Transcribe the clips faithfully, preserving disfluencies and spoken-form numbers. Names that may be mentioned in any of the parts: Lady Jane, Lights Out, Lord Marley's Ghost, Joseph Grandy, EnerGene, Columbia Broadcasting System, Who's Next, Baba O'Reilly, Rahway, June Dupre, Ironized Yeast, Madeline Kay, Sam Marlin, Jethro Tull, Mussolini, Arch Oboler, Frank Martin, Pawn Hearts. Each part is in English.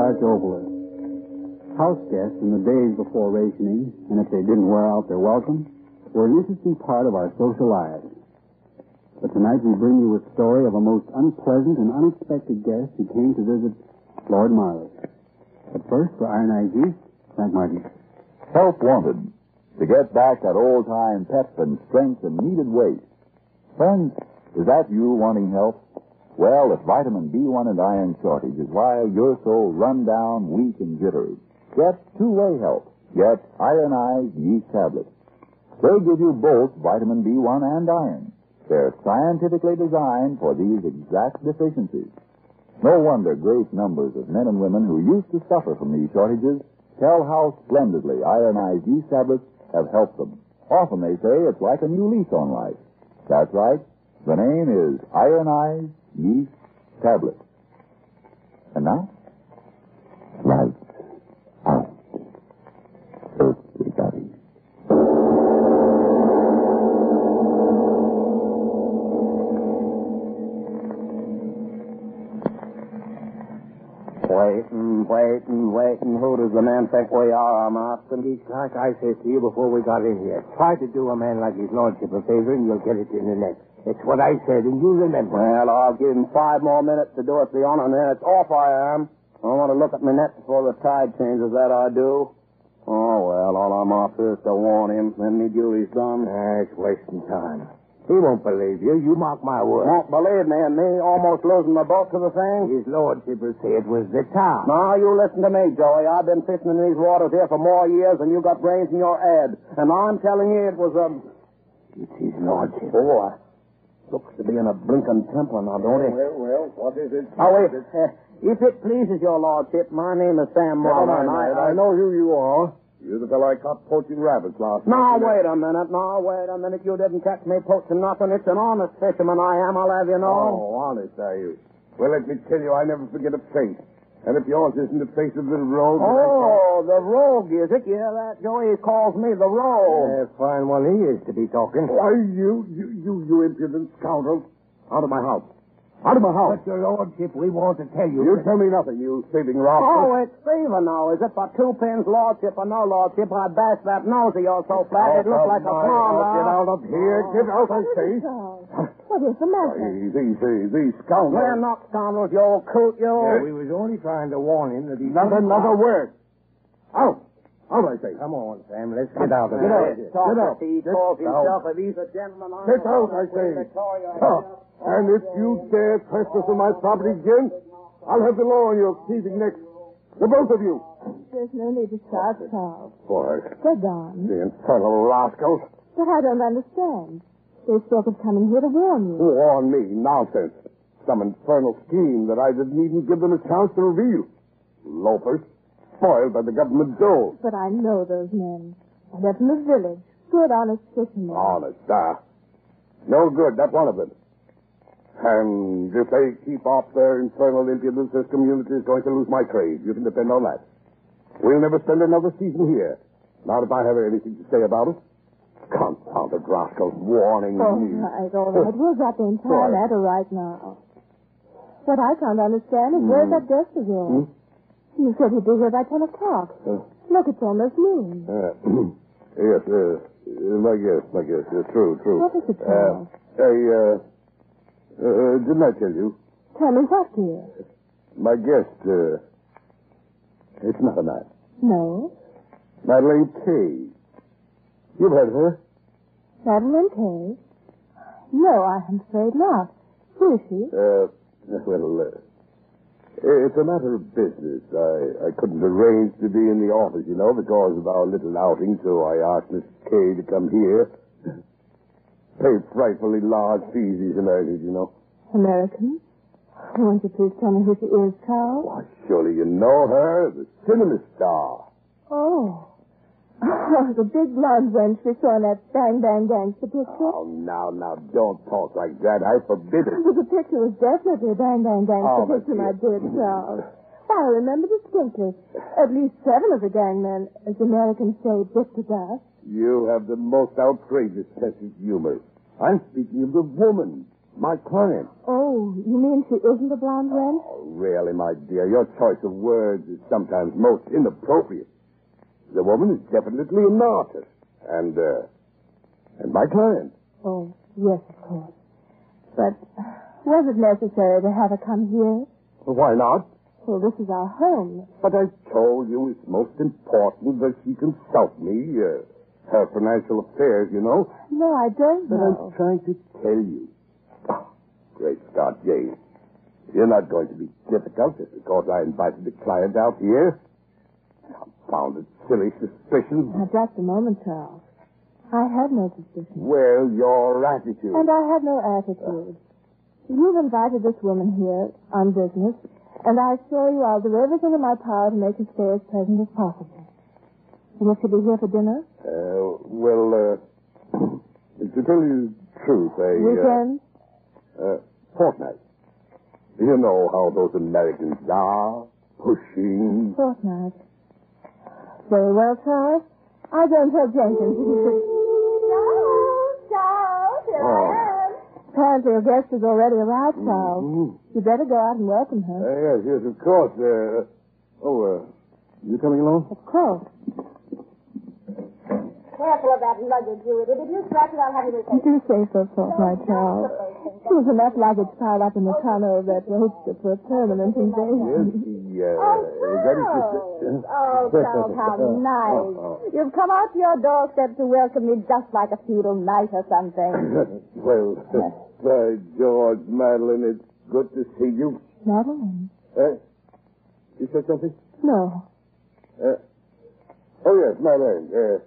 Arch Oboler. House guests in the days before rationing, and if they didn't wear out their welcome, were an interesting part of our social lives. But tonight we bring you a story of a most unpleasant and unexpected guest who came to visit Lord Marley. But first, for Ironized Yeast, Frank Martin. Help wanted to get back that old-time pep and strength and needed weight. Friends, is that you wanting help? Well, if vitamin B one and iron shortage is why you're so run down, weak, and jittery, get two-way help. Get Ironized Yeast tablets. They give you both vitamin B one and iron. They're scientifically designed for these exact deficiencies. No wonder great numbers of men and women who used to suffer from these shortages tell how splendidly Ironized Yeast tablets have helped them. Often they say it's like a new lease on life. That's right. The name is Ironized Yeast tablets. And now, Lights Out. Everybody. Waitin', waitin', waitin'. Who does the man think we are, I'm asking? Like I said to you before we got in here, try to do a man like his lordship a favor and you'll get it in the neck. It's what I said, and you remember. Well, I'll give him five more minutes to do it, the honor, and then it's off I am. I want to look at my net before the tide changes, that I do. Oh, well, all I'm after is to warn him. Then me duty's done. Nah, it's wasting time. He won't believe you. You mark my word. Won't believe me, and me almost losing the bulk of the thing? His lordship will say it was the time. Now, you listen to me, Joey. I've been fishing in these waters here for more years than you got brains in your head. And I'm telling you, it was a... It's his lordship. Boy. Looks to be in a blinking temper now, don't it? Well, well, what is it? Oh, wait. Uh, if it pleases your lordship, my name is Sam Marlin. I, I know who you are. You're the fellow I caught poaching rabbits last night. Now, wait a minute. Now, wait a minute. You didn't catch me poaching nothing. It's an honest fisherman I am, I'll have you know. Oh, honest, are you? Well, let me tell you, I never forget a face. And if yours isn't the face of the rogue... Oh, the rogue, is it? You hear that, Joey? He calls me the rogue. Yeah, fine one he is to be talking. Why, you, you, you, you impudent scoundrel. Out of my house. Out of my house. But, your lordship, we want to tell you... You tell me nothing, you thieving rascal. Oh, it's thieving now, is it? For two pins, lordship or no lordship, I bashed that nose of yours so flat it looked like a farm. Get out of here. Get out, I say. What is the matter? These, these, these scoundrels. We're not scoundrels, you old coot, you. Yeah, we was only trying to warn him that he's... Not another word. Out. Out, I say. Come on, Sam. Let's get out of here. Get out. Get out. He calls himself a he's a gentleman. Get out, I say. And if you dare trespass on my property again, I'll have the law on your teething neck. The both of you. There's no need to shout, Charles. Boy. They're gone. The infernal rascals. But I don't understand. They spoke of coming here to warn you. Warn me? Nonsense. Some infernal scheme that I didn't even give them a chance to reveal. Lopers, spoiled by the government dole. But I know those men. They're from the village. Good, honest fishermen. Honest, ah. No good, not one of them. And if they keep off their infernal impudence, this community is going to lose my trade. You can depend on that. We'll never spend another season here. Not if I have anything to say about it. Confounded rascals, warning all me. All right, all right. We'll drop in time at her right now. What I can't understand is mm. where's that desk of yours? Hmm? You said he'd be here by ten o'clock. Uh, Look, it's almost noon. Uh, yes, uh, my guess, my guess. Uh, true, true. What is it, Charles? Uh, I, uh, uh, didn't I tell you? Tell me what, dear? My guest, uh, it's not a man. No? Madeline Kay. You've heard of her? Madeline Kay? No, I'm afraid not. Who is she? Uh, well, uh, it's a matter of business. I, I couldn't arrange to be in the office, you know, because of our little outing, so I asked Miss Kay to come here. Pay frightfully large fees, these Americans, you know. Americans? Won't you please tell me who she is, Carl? Why, surely you know her, the cinema star. Oh. Oh, the big blonde wench we saw in that Bang Bang Gangster picture. Oh, now, now, don't talk like that. I forbid it. But the picture was definitely a Bang Bang Gangster oh, picture, my dear Charles. Why, I remember distinctly. At least seven of the gangmen, as Americans say, dipped to dust. You have the most outrageous sense of humor. I'm speaking of the woman, my client. Oh, you mean she isn't a blonde wench? Oh, really, my dear, your choice of words is sometimes most inappropriate. The woman is definitely an artist. And, uh, and my client. Oh, yes, of course. But was it necessary to have her come here? Well, why not? Well, this is our home. But I told you it's most important that she consult me, uh, her financial affairs, you know. No, I don't but know. But I'm trying to tell you. Oh, great Scott, Jane. You're not going to be difficult just because I invited the client out here. Confounded silly suspicions. Now, just a moment, Charles. I have no suspicions. Well, your attitude. And I have no attitude. Uh. You've invited this woman here on business, and I assure you I'll do everything in my power to make her stay as pleasant as possible. Will she be here for dinner? Uh, well, uh, to tell you the truth, a... Weekend? Uh, uh, fortnight. You know how those Americans are, pushing... Fortnight. Very well, Charles. I don't tell Jenkins. Charles, Charles, here oh. I am. Apparently your guest has already arrived, Charles. Mm-hmm. You'd better go out and welcome her. Uh, yes, yes, of course. Uh, oh, uh, you coming along? Of course. Careful of that luggage, you idiot. If you scratch it, I'll have you replaced. You do say so, my Charles. There's enough luggage piled up in the corner of that roadster for a permanent invasion. Yes. Yeah. Oh, Charles. Just, uh, oh, Charles, how nice. Oh, oh. You've come out to your doorstep to welcome me just like a feudal knight or something. Well, by George, Madeline, it's good to see you. Madeline? Uh, you said something? No. Uh, oh, yes, Madeline. Uh,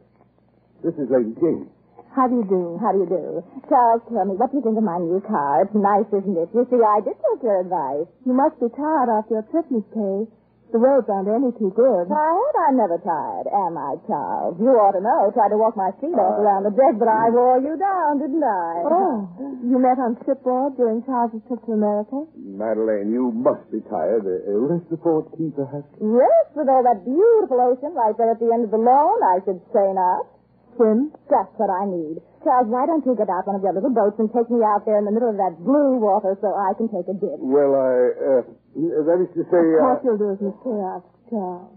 this is Lady Jane. How do you do? How do you do? Charles, tell me, what do you think of my new car? It's nice, isn't it? You see, I did take your advice. You must be tired after your trip, Miss Kay. The roads aren't any too good. Tired? I'm never tired, am I, Charles? You ought to know. Tried to walk my feet off uh, around the deck, but I wore you down, didn't I? Oh. You met on shipboard during Charles' trip to America? Madeline, you must be tired. A rest before tea, perhaps? Yes, with all that beautiful ocean right there at the end of the lawn, I should say not. Him? Just what I need. Charles, why don't you get out one of your little boats and take me out there in the middle of that blue water so I can take a dip? Well, I, uh, that is to say, uh... What you'll do is Miss Chaos, Charles.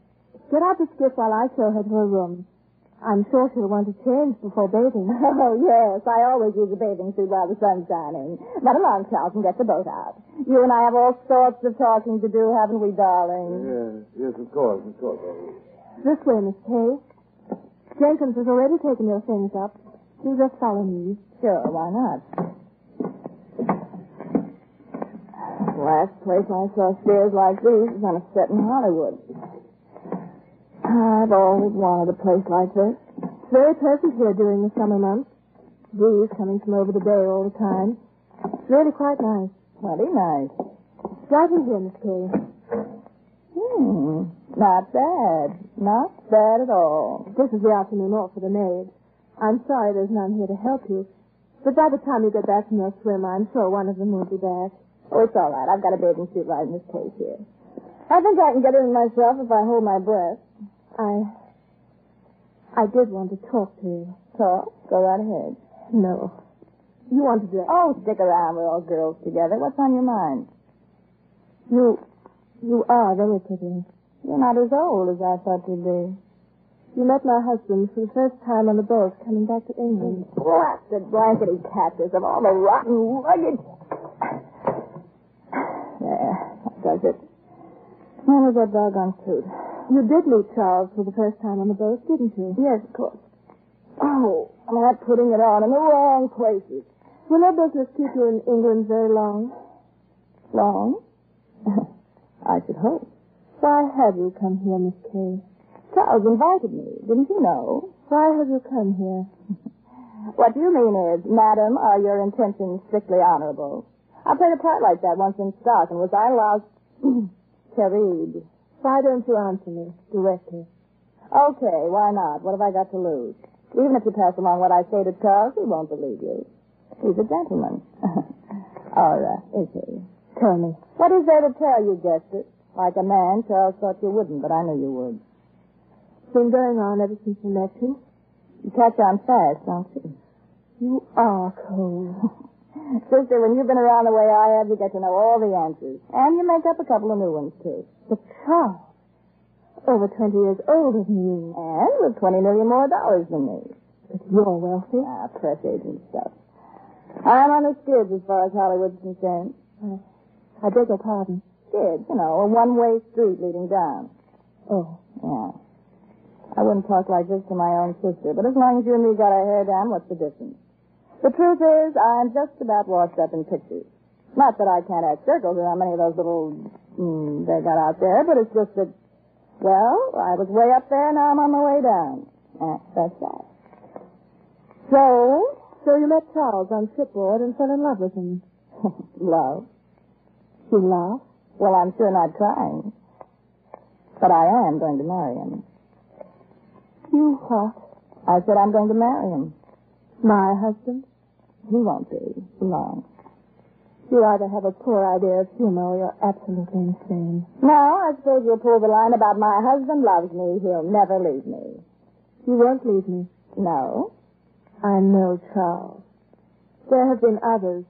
Get out the skiff while I show her to her room. I'm sure she'll want to change before bathing. Oh, yes. I always use a bathing suit while the sun's shining. Run along, Charles, and get the boat out. You and I have all sorts of talking to do, haven't we, darling? Yes, yes, of course, of course. This way, Miss Kay. Jenkins has already taken your things up. You just follow me. Sure, why not? Last place I saw stairs like these was on a set in Hollywood. I've always wanted a place like this. It's very pleasant here during the summer months. Breeze coming from over the bay all the time. It's really quite nice. Plenty nice. Right in here, Miss Kay. Hmm. Not bad. Not bad at all. This is the afternoon off for the maid. I'm sorry there's none here to help you. But by the time you get back from your swim, I'm sure one of them won't be back. Oh, it's all right. I've got a bathing suit right in this case here. I think I can get in myself if I hold my breath. I... I did want to talk to you. Talk? Go right ahead. No. You want to do it? Oh, stick around. We're all girls together. What's on your mind? You... You are very pretty. You're not as old as I thought you'd be. You met my husband for the first time on the boat coming back to England. Blasted blankety cactus of all the rotten luggage. There, that does it. Where was that doggone suit? You did meet Charles for the first time on the boat, didn't you? Yes, of course. Oh, I'm not putting it on in the wrong places. Will their business keep you in England very long? Long? I should hope. Why have you come here, Miss Kay? Charles invited me. Didn't you know? Why have you come here? What you mean is, madam, are your intentions strictly honorable? I played a part like that once in Stock, and was I allowed to read? Why don't you answer me directly? Okay, why not? What have I got to lose? Even if you pass along what I say to Charles, he won't believe you. He's a gentleman. All right, is he? Tell me. What is there to tell you, Justice? Like a man, Charles thought you wouldn't, but I knew you would. It's been going on ever since you met you. You catch on fast, don't you? You are cold. Sister, when you've been around the way I have, you get to know all the answers. And you make up a couple of new ones, too. But Charles, over twenty years older than you. And with twenty million more dollars than me. But you're wealthy. Ah, press agent stuff. I'm on the skids as far as Hollywood's concerned. Uh, I beg your pardon. Kids, you know, a one-way street leading down. Oh. Yeah. I wouldn't talk like this to my own sister, but as long as you and me got our hair down, what's the difference? The truth is, I'm just about washed up in pictures. Not that I can't act circles around many of those little, mm, they got out there, but it's just that, well, I was way up there, now I'm on my way down. Yeah, that's that. So, so you met Charles on shipboard and fell in love with him. Love? He laughed? Well, I'm sure not trying. But I am going to marry him. You what? I said I'm going to marry him. My husband? He won't be long. You either have a poor idea of humor or you're absolutely insane. No, I suppose you'll pull the line about my husband loves me. He'll never leave me. You won't leave me? No. I know Charles. There have been others.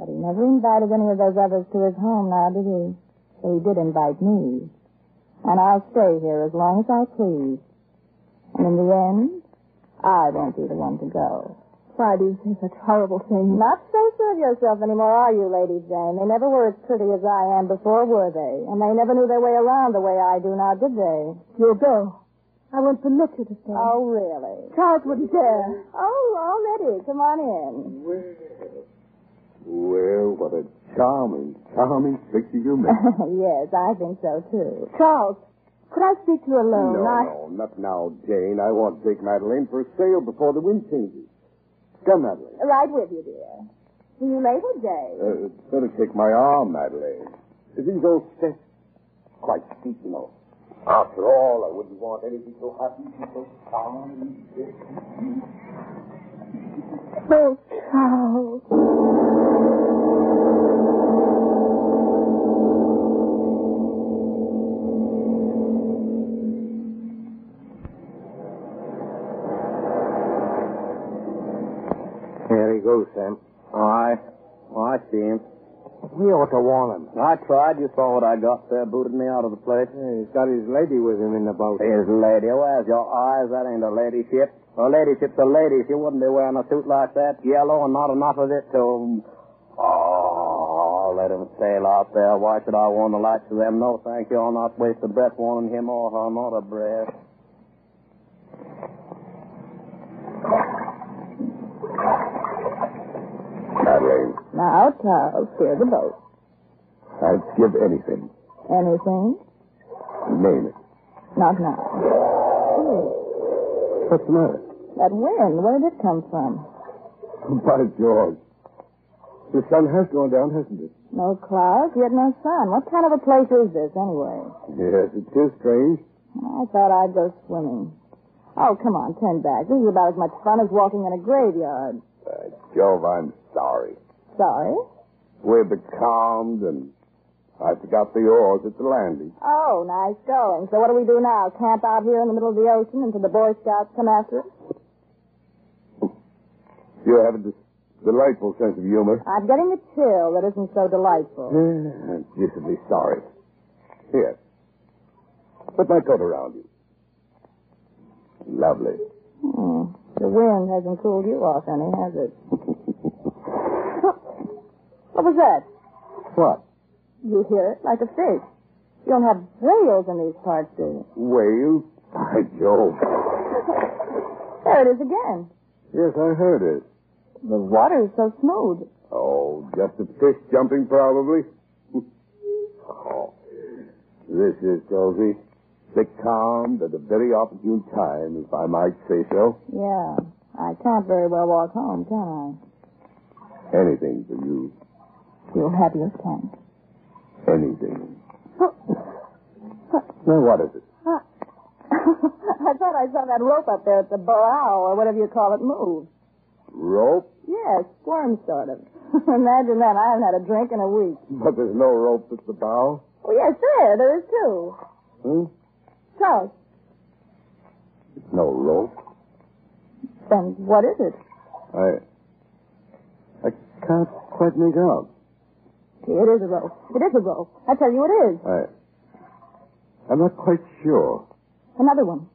But he never invited any of those others to his home now, did he? But he did invite me. And I'll stay here as long as I please. And in the end, I won't be the one to go. Why do you say such horrible things? Not so sure of yourself anymore, are you, Lady Jane? They never were as pretty as I am before, were they? And they never knew their way around the way I do now, did they? You'll go. I won't permit you to stay. Oh, really? Charles wouldn't dare. Oh, already. Come on in. Well. Well, what a charming, charming picture you made. Yes, I think so, too. Charles, could I speak to you alone? No, I... no, not now, Jane. I want to take Madeline for a sail before the wind changes. Come, Madeline. Right with you, dear. See you later, Jane. Uh, better take my arm, Madeline. These old steps quite steep, you know. After all, I wouldn't want anything so happy, so calm. Oh, Charles. There he goes, Sam. All right. Oh, I see him. We ought to warn him. I tried. You saw what I got there. Booted me out of the place. Yeah, he's got his lady with him in the boat. His lady? Where's your eyes? That ain't a lady ship. A lady ship's a lady. She wouldn't be wearing a suit like that. Yellow and not enough of it to... Oh, let him sail out there. Why should I warn the likes of them? No, thank you. I'll not waste a breath warning him or her. Not a breath. Madeline. Now, Charles, steer the boat. I'd give anything. Anything? Name it. Not now. Hey. What's the matter? That wind. Where did it come from? By George. The sun has gone down, hasn't it? No clouds, yet no sun. What kind of a place is this, anyway? Yes, it is strange. I thought I'd go swimming. Oh, come on, turn back. This is about as much fun as walking in a graveyard. By Jove, I'm sorry. Sorry? We're becalmed and I forgot the oars at the landing. Oh, nice going. So what do we do now? Camp out here in the middle of the ocean until the Boy Scouts come after us? You have a delightful sense of humor. I'm getting a chill that isn't so delightful. I'm decently sorry. Here. Put my coat around you. Lovely. Hmm. The wind hasn't cooled you off any, has it? What was that? What? You hear it like a fish. You don't have whales in these parts, do you? Whales? By Jove. There it is again. Yes, I heard it. The water is so smooth. Oh, just a fish jumping, probably. Oh, this is cozy. The calm at a very opportune time, if I might say so. Yeah. I can't very well walk home, can I? Anything for you. You'll have your tank. Anything. Now, well, what is it? I thought I saw that rope up there at the brow, or whatever you call it, move. Rope? Yes, squirm, sort of. Imagine that. I haven't had a drink in a week. But there's no rope at the bow? Oh, yes, there. There is, too. Hmm? So? It's no rope. Then what is it? I... I can't quite make out. It is a rope. It is a rope. I tell you, it is. I, I'm not quite sure. Another one.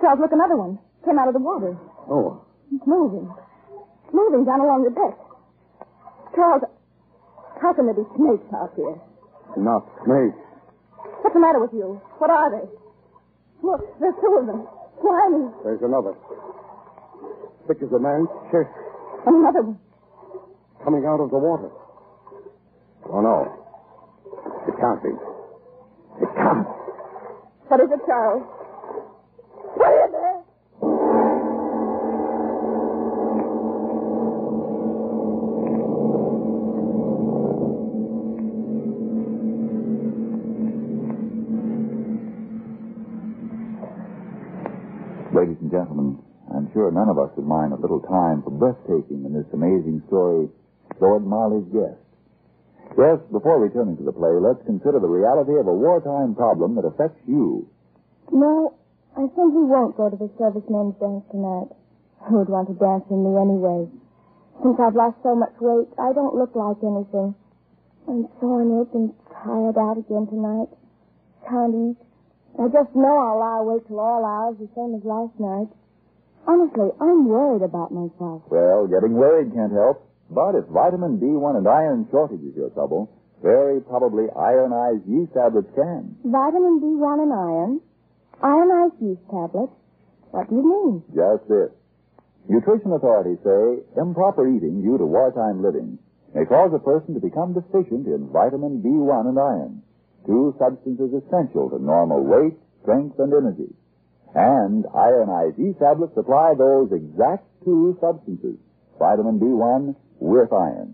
Charles, look, another one. Came out of the water. Oh. It's moving. It's moving down along the deck. Charles, how can there be snakes out here? Not snakes. What's the matter with you? What are they? Look, there's two of them. Slimy. There's another. Thick as a man's chest. Another one. Coming out of the water. Oh, no. It can't be. It can't. What is it, Charles? What is it? Ladies and gentlemen, I'm sure none of us would mind a little time for breathtaking in this amazing story, Lord Marley's Ghost. Yes, before returning to the play, let's consider the reality of a wartime problem that affects you. No, I think we won't go to the servicemen's dance tonight. Who would want to dance with me anyway? Since I've lost so much weight, I don't look like anything. I'm torn up and tired out again tonight. Can't eat. I just know I'll lie awake till all hours, the same as last night. Honestly, I'm worried about myself. Well, getting worried can't help. But if vitamin B one and iron shortage is your trouble, very probably ironized yeast tablets can. Vitamin B one and iron? Ironized yeast tablets? What do you mean? Just this. Nutrition authorities say improper eating due to wartime living may cause a person to become deficient in vitamin B one and iron, two substances essential to normal weight, strength, and energy. And ironized yeast tablets supply those exact two substances, vitamin B one with iron.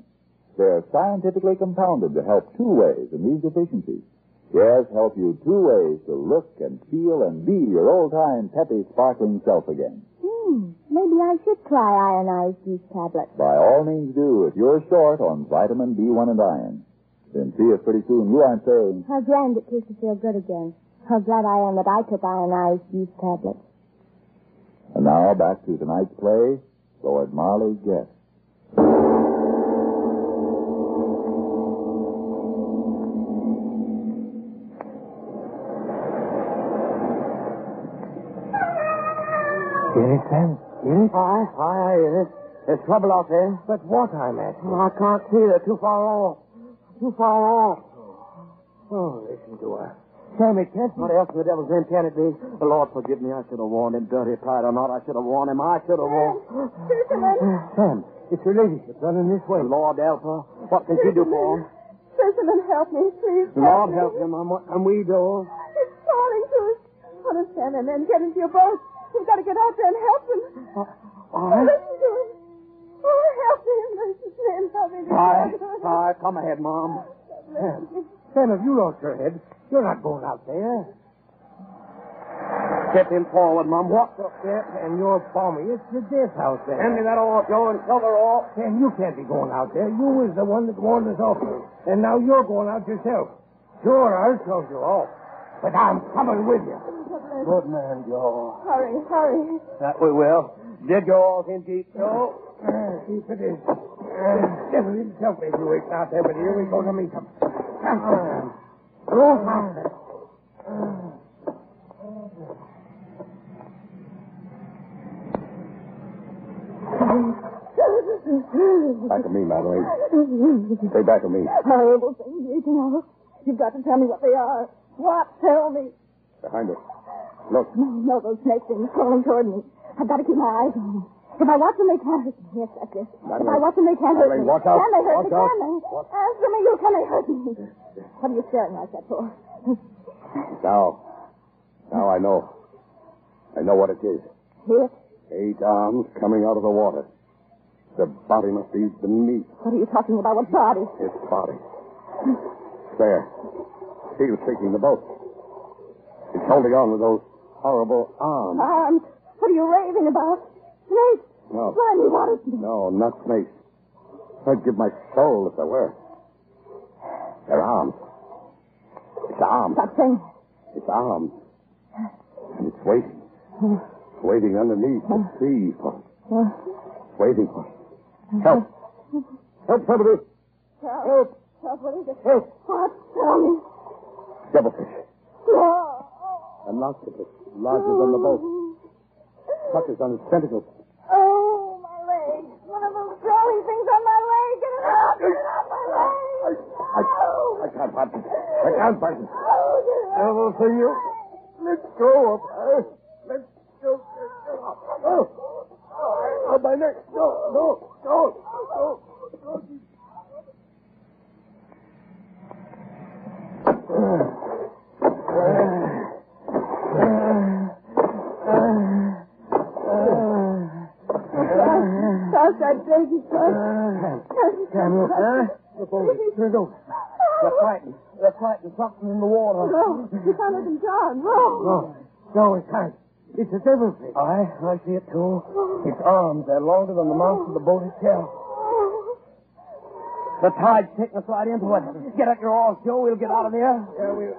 They're scientifically compounded to help two ways in these deficiencies. Yes, help you two ways to look and feel and be your old-time peppy, sparkling self again. Hmm, maybe I should try ironized yeast tablets. By all means do, if you're short on vitamin B one and iron. Then see if pretty soon you aren't saying... How grand it is to feel good again. How glad I am that I took ironized yeast tablets. And now back to tonight's play, Lord Marley's Ghost. Hear it, Sam? Hear it? Aye, aye, I hear it. There's trouble out there. But what, I'm at? Oh, I can't see. They're too far off. Too far off. Oh, listen to her. Sam, it can't. What else in the devil's name can it be? The Lord forgive me. I should have warned him, dirty pride or not. I should have warned him. I should have warned him. Sam, it's your ladyship running this way. The Lord help her. What can she do for him? Persimmon, help me, please. The Lord help him. And we do. It's falling to us. Understand, and then get into your boat. We've got to get out there and help him. Uh, all right. Oh, listen to him. Oh, help me in mercy's name. Help me. Sorry, sorry. Come ahead, Mom. Sam, Sam, have you lost your head? You're not going out there. Step him forward, Mom. Walk up there, and you're balmy. It's the death house there. Hand me that oar, Joe, and cover off. Sam, you can't be going out there. You was the one that warned us off. And now you're going out yourself. Sure, I'll show you off. But I'm coming with you. Good man, Joe. Hurry, hurry. That we will. Did you all in deep? No. Keep it in. Devil himself may be waiting out there, but here we go to meet him. Come on. Go faster. Back to me, Madeline. Stay back to me. Horrible things leaking out. You've got to tell me what they are. What? Tell me. Behind us. Look. No, no, those snake things crawling toward me. I've got to keep my eyes on them. If I watch them, they can't hurt me. Yes, that's it. Madeline, if I watch them, they can't Madeline, hurt me. Watch out. Can they hurt watch me? Out. Can they? Watch. Answer me, you. Can they hurt me? What are you staring like that for? Now. Now I know. I know what it is. Here? Eight arms coming out of the water. The body must be beneath. What are you talking about? What body? His body. There. He was taking the boat. He's holding on with those horrible arms. Arms? What are you raving about? Snakes? No. Slimy water snakes. No, not snakes. I'd give my soul if there were. They're arms. It's arms. Stop saying that. It's arms. And it's waiting. Uh, it's waiting underneath uh, the sea for it. Uh, it's waiting for it. Uh, Help. Uh, Help somebody. Help. Help. Help. What is it? Help. What? Tell me. Devilfish. No. And lots of it. Larger oh. than the boat. Clutches on its tentacles. Oh, my leg. One of those crawling things on my leg. Get it out. Get it out my leg. I, I, oh. I can't bite it. I can't bite it. Devil for you. Let go of her. Let go. Oh. Oh, on my neck. No, no, no, no, no. Samuel, huh? The boat turned over. They're frightened. They're frightened. Something in the water. No, you can't let them drown. No. No, no, it can't. It's a devilfish. I, I see it too. Its arms are longer than the mouth of the boat itself. The tide's taking us right into it. Get up your oars, Joe. We'll get out of here. Yeah, we'll.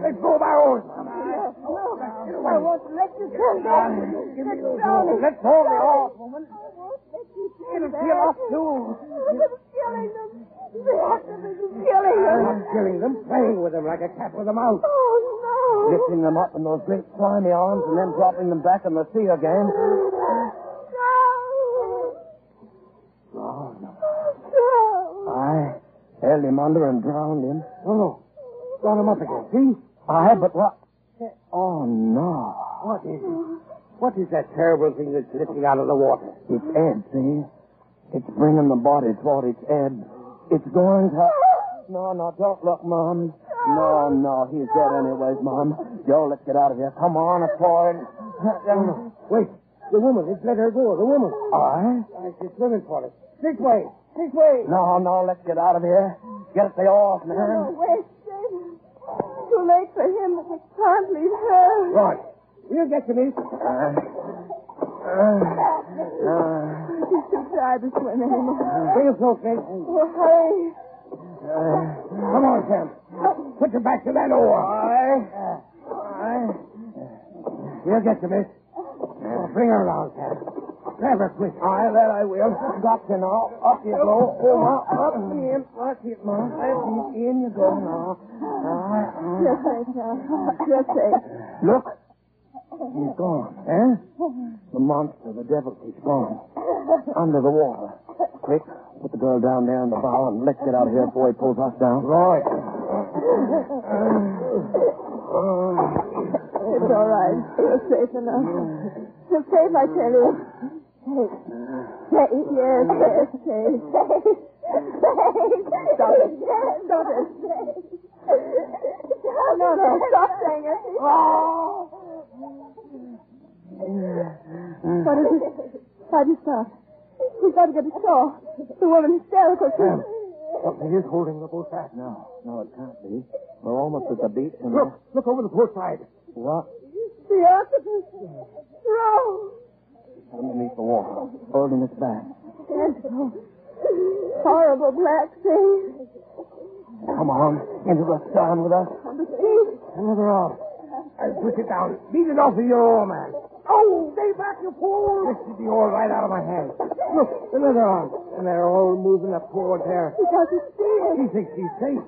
Let go of our oars. No, I won't let you turn back. Give me those oars. Let go of the oars, woman. It'll kill us, too. Look at them killing them. They're killing them. I'm not killing them. Playing with them like a cat with a mouse. Oh, no. Lifting them up in those great slimy arms and then dropping them back in the sea again. No. Oh, no. No. I held him under and drowned him. No, no. Got him up again, see? I, but what? Oh, no. What is it? What is that terrible thing that's lifting out of the water? It's Ed, see? It's bringing the body toward its Ed. It's going to... No, no, don't look, Mom. No, no, he's dead anyways, Mom. Joe, let's get out of here. Come on, forward. No, no, wait. The woman, it's let her go. The woman. I? I she's swimming for it. This way. This way. No, no, let's get out of here. Get the oars, man. No, no, wait. It's too late for him. I can't leave her. Right. You'll get to me. Uh, uh, uh, He's too tired to swim anymore. Bring us close, Nate. Oh, hurry. Uh, Come on, Sam. Put your back to that oar. Aye. Aye. You'll get to me. Uh, Bring her around, Sam. Grab her quick. Aye, that I will. Got you now. Up you go. Oh, now. Up in. Watch it, Ma. In you go now. Uh, You're safe, now. You're safe. Look. He's gone, eh? The monster, the devil, he's gone. Under the water. Quick, put the girl down there in the bow and let's get out of here before he pulls us down. Right. It's all right. You're safe enough. You're safe, I tell you. Safe. Safe, yes, yes, safe. Safe. Safe. Stop it. Stop it. No, no, stop saying it. Oh! What is it? Why'd you stop? We've got to get a saw. The woman hysterical. Sam, something is holding the boat back. No, no, it can't be. We're almost at the beach. And look, we're... look over the port side. What? The octopus. Row. Underneath the water, holding its back. Horrible black thing. Come on, into the sun with us. Another off. I'll push it down. Beat it off of your oar, man. Oh, stay back, you fool. Lifted the oar right out of my hand. Look, another arm. And they're all moving up forward there. She doesn't see it. She thinks she's safe.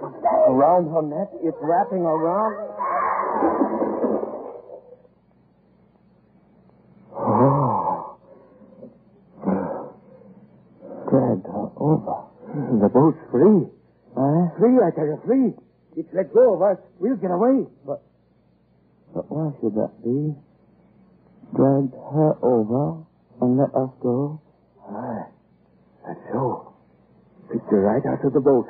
Around her neck, it's wrapping around. Oh. Dragged her over. The boat's free. Huh? Free, I tell you, free. It's let go of us. We'll get away. But, but why should that be? Dragged her over and let us go? Aye. That's so. Picked her right out of the boat.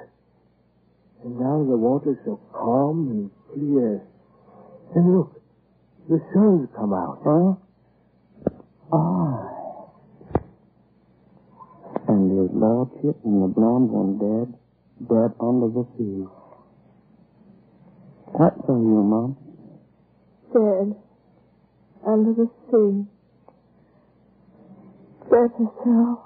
And now the water's so calm and clear. And look, the sun's come out. Huh? Aye. And his lordship and the blonde one dead, dead under the sea. What for you, Mom? Dead. Under the sea. Dead herself.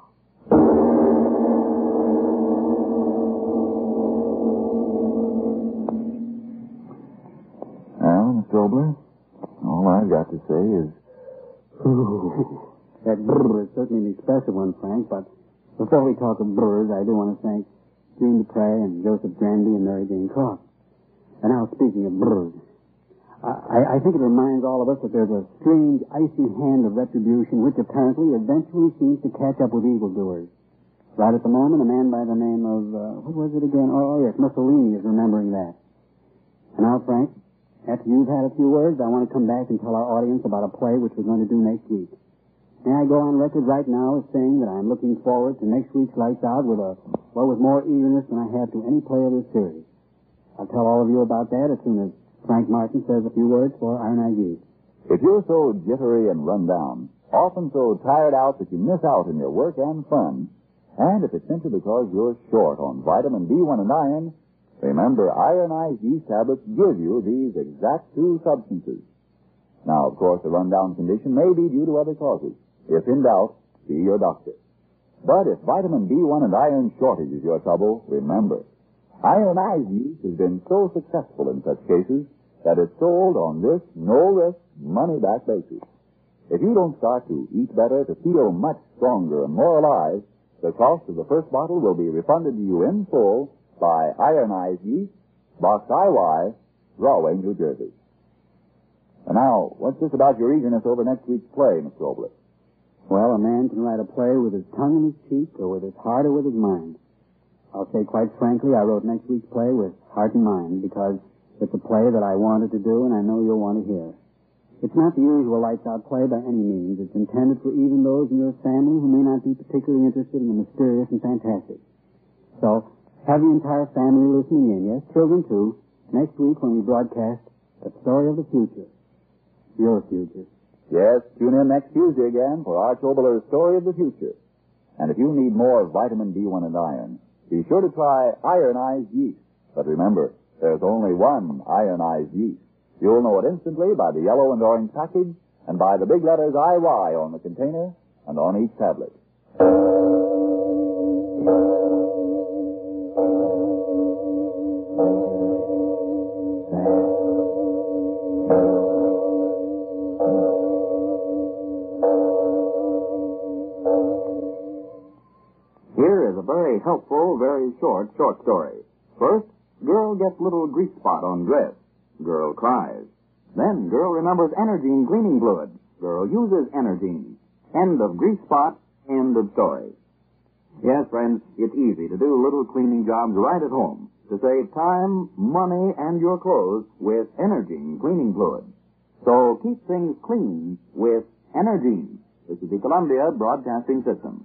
Oboler, all I've got to say is, ooh. That brr is certainly an expressive one, Frank, but before we talk of brrs, I do want to thank June Dupre and Joseph Grandy and Mary Jane Croft. And now, speaking of brrs, I, I, I think it reminds all of us that there's a strange, icy hand of retribution which apparently eventually seems to catch up with evildoers. Right at the moment, a man by the name of, uh, what was it again? Oh, yes, Mussolini is remembering that. And now, Frank, after you've had a few words, I want to come back and tell our audience about a play which we're going to do next week. May I go on record right now as saying that I'm looking forward to next week's Lights Out with a, well, with more eagerness than I have to any play of this series. I'll tell all of you about that as soon as Frank Martin says a few words for Ironized Yeast. If you're so jittery and run down, often so tired out that you miss out on your work and fun, and if it's simply because you're short on vitamin B one and iron, remember, ironized yeast tablets give you these exact two substances. Now, of course, the rundown condition may be due to other causes. If in doubt, see your doctor. But if vitamin B one and iron shortage is your trouble, remember, ironized yeast has been so successful in such cases that it's sold on this no-risk, money-back basis. If you don't start to eat better, to feel much stronger and more alive, the cost of the first bottle will be refunded to you in full by Ironized Yeast, Box I Y, Rahway, New Jersey. And now, what's this about your eagerness over next week's play, Mister Oboler? Well, a man can write a play with his tongue in his cheek or with his heart or with his mind. I'll say quite frankly, I wrote next week's play with heart and mind because it's a play that I wanted to do and I know you'll want to hear. It's not the usual lights-out play by any means. It's intended for even those in your family who may not be particularly interested in the mysterious and fantastic. So, have the entire family listening in, yes, children too, next week when we broadcast The Story of the Future. Your future. Yes, tune in next Tuesday again for Arch Oboler's Story of the Future. And if you need more vitamin B one and iron, be sure to try ironized yeast. But remember, there's only one ironized yeast. You'll know it instantly by the yellow and orange package and by the big letters I Y on the container and on each tablet. Helpful, very short, short story. First, girl gets little grease spot on dress. Girl cries. Then girl remembers EnerGene cleaning fluid. Girl uses EnerGene. End of grease spot, end of story. Yes, friends, it's easy to do little cleaning jobs right at home to save time, money, and your clothes with EnerGene cleaning fluid. So keep things clean with EnerGene. This is the Columbia Broadcasting System.